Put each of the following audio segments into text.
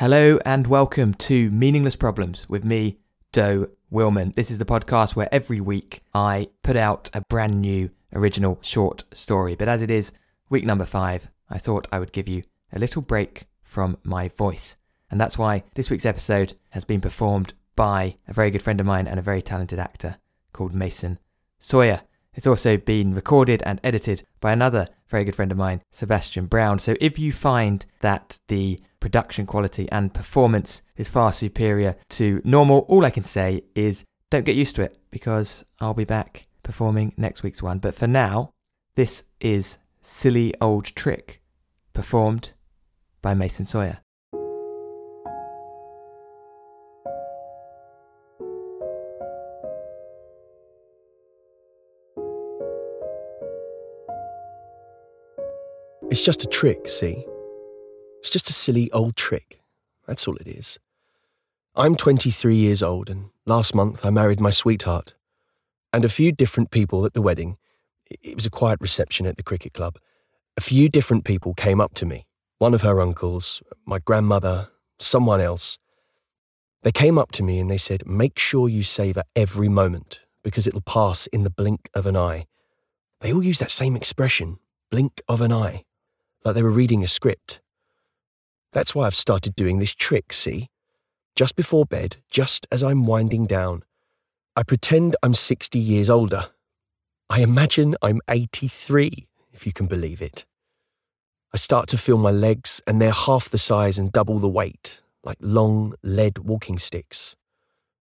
Hello and welcome to Meaningless Problems with me, Doe Wilmann. This is the podcast where every week I put out a brand new original short story. But as it is week number 5, I thought I would give you a little break from my voice. And that's why this week's episode has been performed by a very good friend of mine and a very talented actor called Maison Sawyer. It's also been recorded and edited by another very good friend of mine, Sebastian Brown. So if you find that the production quality and performance is far superior to normal, all I can say is don't get used to it, because I'll be back performing next week's one. But for now, this is Silly Old Trick, performed by Maison Sawyer. It's just a trick, see? It's just a silly old trick. That's all it is. I'm 23 years old, and last month I married my sweetheart. And a few different people at the wedding. It was a quiet reception at the cricket club. A few different people came up to me. One of her uncles, my grandmother, someone else. They came up to me and they said, "Make sure you savour every moment, because it'll pass in the blink of an eye." They all used that same expression, blink of an eye. Like they were reading a script. That's why I've started doing this trick, see? Just before bed, just as I'm winding down, I pretend I'm 60 years older. I imagine I'm 83, if you can believe it. I start to feel my legs, and they're half the size and double the weight, like long lead walking sticks.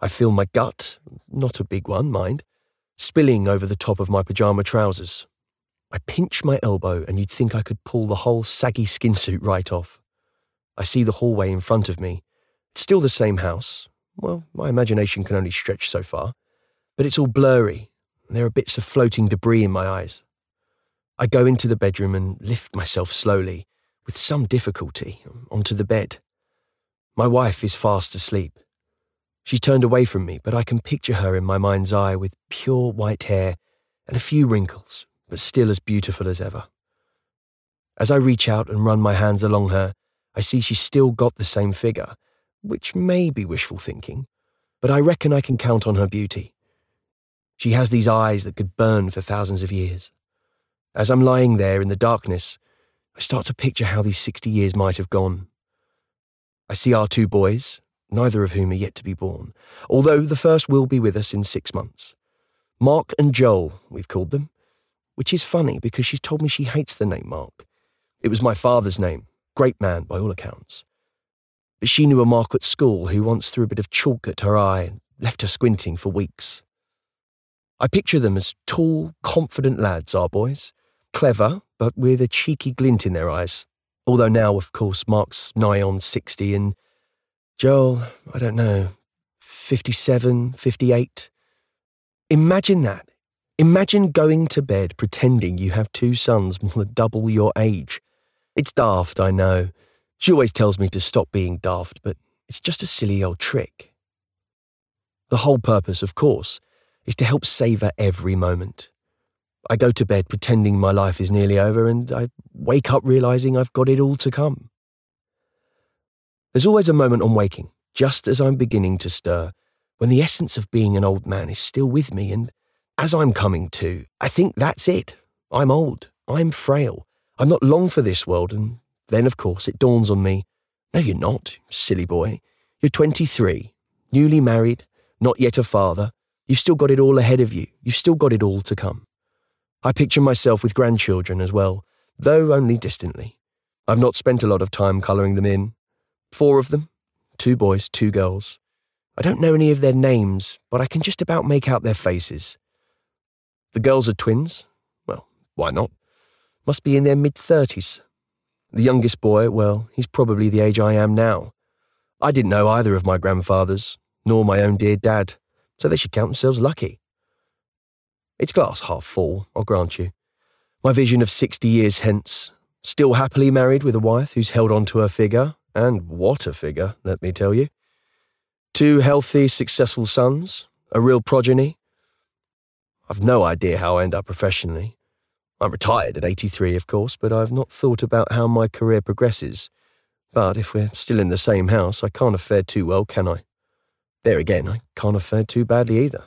I feel my gut, not a big one, mind, spilling over the top of my pyjama trousers. I pinch my elbow and you'd think I could pull the whole saggy skin suit right off. I see the hallway in front of me. It's still the same house. Well, my imagination can only stretch so far. But it's all blurry, and there are bits of floating debris in my eyes. I go into the bedroom and lift myself slowly, with some difficulty, onto the bed. My wife is fast asleep. She's turned away from me, but I can picture her in my mind's eye with pure white hair and a few wrinkles, but still as beautiful as ever. As I reach out and run my hands along her, I see she's still got the same figure, which may be wishful thinking, but I reckon I can count on her beauty. She has these eyes that could burn for thousands of years. As I'm lying there in the darkness, I start to picture how these 60 years might have gone. I see our two boys, neither of whom are yet to be born, although the first will be with us in 6 months. Mark and Joel, we've called them, which is funny because she's told me she hates the name Mark. It was my father's name, great man by all accounts. But she knew a Mark at school who once threw a bit of chalk at her eye and left her squinting for weeks. I picture them as tall, confident lads, our boys. Clever, but with a cheeky glint in their eyes. Although now, of course, Mark's nigh on 60 and Joel, I don't know, 57, 58. Imagine that. Imagine going to bed pretending you have two sons more than double your age. It's daft, I know. She always tells me to stop being daft, but it's just a silly old trick. The whole purpose, of course, is to help savour every moment. I go to bed pretending my life is nearly over, and I wake up realising I've got it all to come. There's always a moment on waking, just as I'm beginning to stir, when the essence of being an old man is still with me, and as I'm coming to, I think that's it. I'm old. I'm frail. I'm not long for this world. And then, of course, it dawns on me. No, you're not, silly boy. You're 23, newly married, not yet a father. You've still got it all ahead of you. You've still got it all to come. I picture myself with grandchildren as well, though only distantly. I've not spent a lot of time colouring them in. 4 of them, 2 boys, 2 girls. I don't know any of their names, but I can just about make out their faces. The girls are twins. Well, why not? Must be in their mid-30s. The youngest boy, well, he's probably the age I am now. I didn't know either of my grandfathers, nor my own dear dad, so they should count themselves lucky. It's glass half full, I'll grant you. My vision of 60 years hence, still happily married with a wife who's held on to her figure, and what a figure, let me tell you. 2 healthy, successful sons, a real progeny. I've no idea how I end up professionally. I'm retired at 83, of course, but I've not thought about how my career progresses. But if we're still in the same house, I can't have fared too well, can I? There again, I can't have fared too badly either.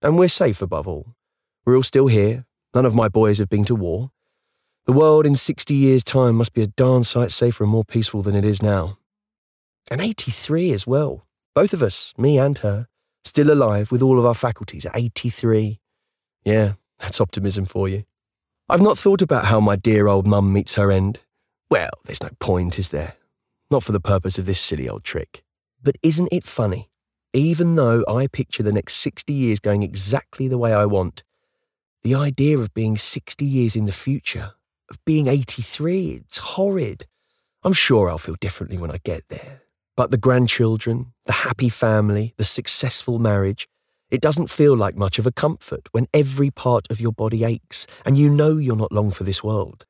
And we're safe above all. We're all still here. None of my boys have been to war. The world in 60 years' time must be a darn sight safer and more peaceful than it is now. And 83 as well. Both of us, me and her, still alive with all of our faculties at 83. Yeah, that's optimism for you. I've not thought about how my dear old mum meets her end. Well, there's no point, is there? Not for the purpose of this silly old trick. But isn't it funny? Even though I picture the next 60 years going exactly the way I want, the idea of being 60 years in the future, of being 83, it's horrid. I'm sure I'll feel differently when I get there. But the grandchildren, the happy family, the successful marriage, it doesn't feel like much of a comfort when every part of your body aches and you know you're not long for this world.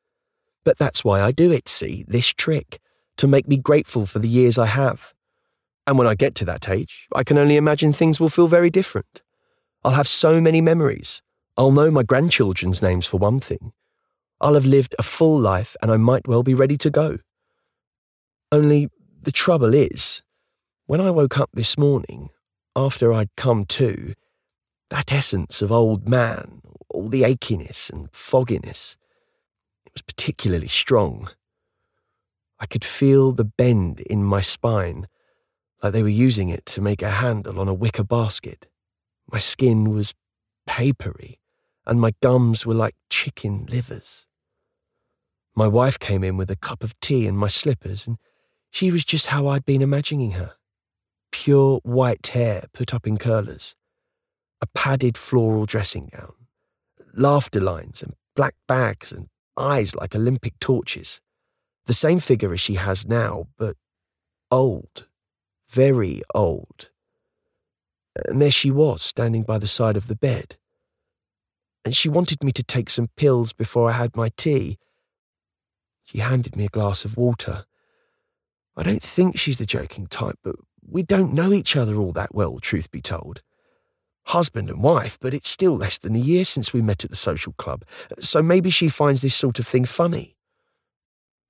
But that's why I do it, see, this trick, to make me grateful for the years I have. And when I get to that age, I can only imagine things will feel very different. I'll have so many memories. I'll know my grandchildren's names for one thing. I'll have lived a full life and I might well be ready to go. Only the trouble is, when I woke up this morning, after I'd come to, that essence of old man, all the achiness and fogginess, it was particularly strong. I could feel the bend in my spine, like they were using it to make a handle on a wicker basket. My skin was papery, and my gums were like chicken livers. My wife came in with a cup of tea and my slippers, and she was just how I'd been imagining her. Pure white hair put up in curlers, a padded floral dressing gown, laughter lines and black bags and eyes like Olympic torches. The same figure as she has now, but old. Very old. And there she was, standing by the side of the bed. And she wanted me to take some pills before I had my tea. She handed me a glass of water. I don't think she's the joking type, but we don't know each other all that well, truth be told. Husband and wife, but it's still less than a year since we met at the social club, so maybe she finds this sort of thing funny.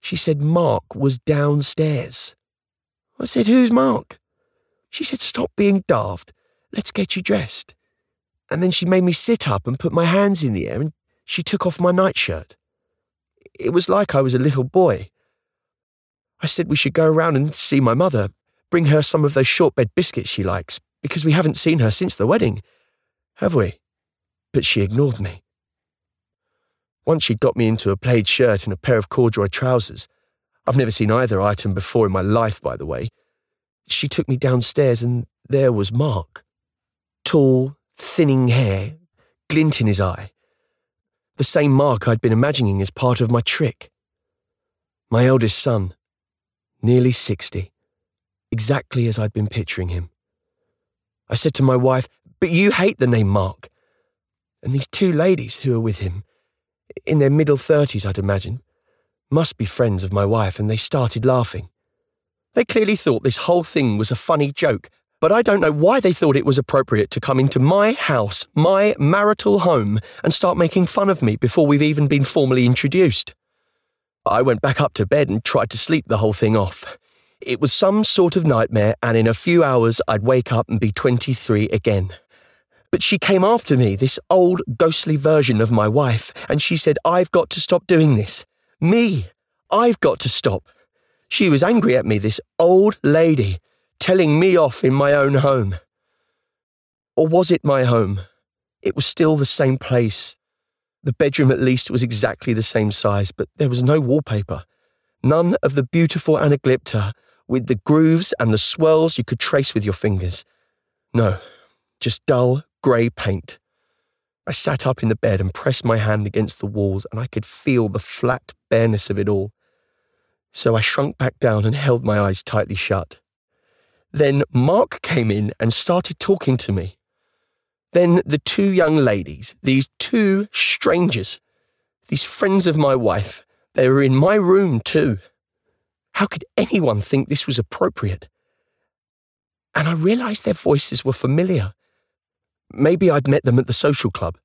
She said Mark was downstairs. I said, "Who's Mark?" She said, "Stop being daft. Let's get you dressed." And then she made me sit up and put my hands in the air and she took off my nightshirt. It was like I was a little boy. I said we should go around and see my mother, bring her some of those shortbread biscuits she likes, because we haven't seen her since the wedding, have we? But she ignored me. Once she'd got me into a plaid shirt and a pair of corduroy trousers. I've never seen either item before in my life, by the way. She took me downstairs and there was Mark. Tall, thinning hair, glint in his eye. The same Mark I'd been imagining as part of my trick. My eldest son, nearly 60, exactly as I'd been picturing him. I said to my wife, "But you hate the name Mark." And these two ladies who are with him, in their middle 30s, I'd imagine, must be friends of my wife, and they started laughing. They clearly thought this whole thing was a funny joke, but I don't know why they thought it was appropriate to come into my house, my marital home, and start making fun of me before we've even been formally introduced. I went back up to bed and tried to sleep the whole thing off. It was some sort of nightmare, and in a few hours I'd wake up and be 23 again. But she came after me, this old ghostly version of my wife, and she said, "I've got to stop doing this. Me, I've got to stop." She was angry at me, this old lady, telling me off in my own home. Or was it my home? It was still the same place. The bedroom at least was exactly the same size, but there was no wallpaper. None of the beautiful anaglypta with the grooves and the swirls you could trace with your fingers. No, just dull grey paint. I sat up in the bed and pressed my hand against the walls, and I could feel the flat bareness of it all. So I shrunk back down and held my eyes tightly shut. Then Mark came in and started talking to me. Then the two young ladies, these two strangers, these friends of my wife, they were in my room too. How could anyone think this was appropriate? And I realised their voices were familiar. Maybe I'd met them at the social club.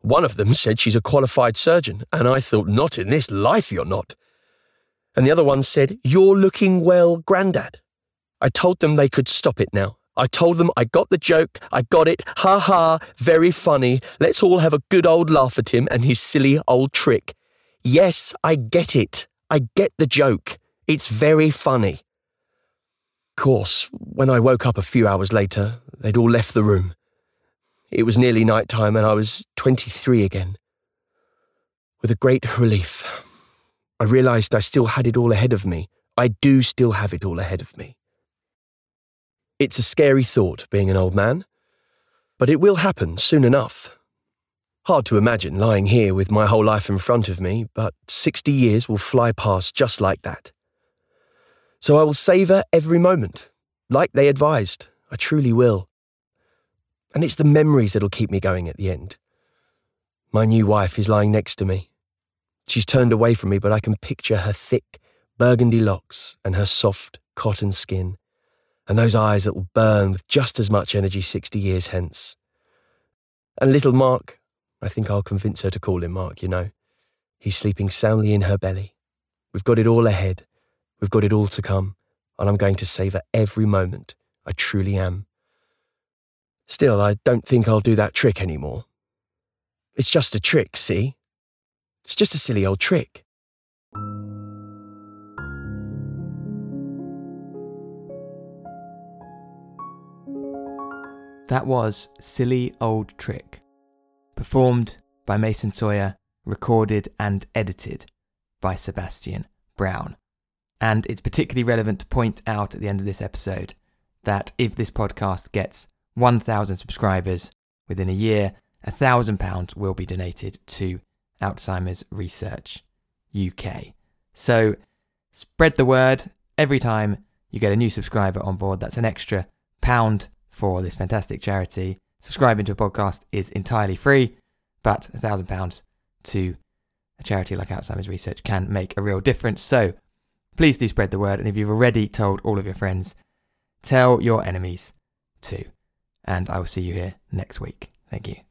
One of them said she's a qualified surgeon, and I thought, "Not in this life, you're not." and the other one said, "You're looking well, Grandad." I told them they could stop it now. I told them I got the joke, I got it, ha ha, very funny, let's all have a good old laugh at him and his silly old trick. Yes, I get it, I get the joke, it's very funny. Of course, when I woke up a few hours later, they'd all left the room. It was nearly night time and I was 23 again. With a great relief, I realised I still had it all ahead of me. I do still have it all ahead of me. It's a scary thought, being an old man, but it will happen soon enough. Hard to imagine lying here with my whole life in front of me, but 60 years will fly past just like that. So I will savour every moment, like they advised. I truly will. And it's the memories that'll keep me going at the end. My new wife is lying next to me. She's turned away from me, but I can picture her thick, burgundy locks and her soft, cotton skin. And those eyes that will burn with just as much energy 60 years hence. And little Mark, I think I'll convince her to call him Mark, you know. He's sleeping soundly in her belly. We've got it all ahead. We've got it all to come. And I'm going to savour every moment. I truly am. Still, I don't think I'll do that trick anymore. It's just a trick, see? It's just a silly old trick. That was Silly Old Trick, performed by Maison Sawyer, recorded and edited by Sebastian Brown. And it's particularly relevant to point out at the end of this episode that if this podcast gets 1,000 subscribers within a year, £1,000 will be donated to Alzheimer's Research UK. So spread the word. Every time you get a new subscriber on board, that's an extra £1 for this fantastic charity. Subscribing to a podcast is entirely free, but £1,000 to a charity like Alzheimer's Research can make a real difference. So please do spread the word. And if you've already told all of your friends, tell your enemies too. And I will see you here next week. Thank you.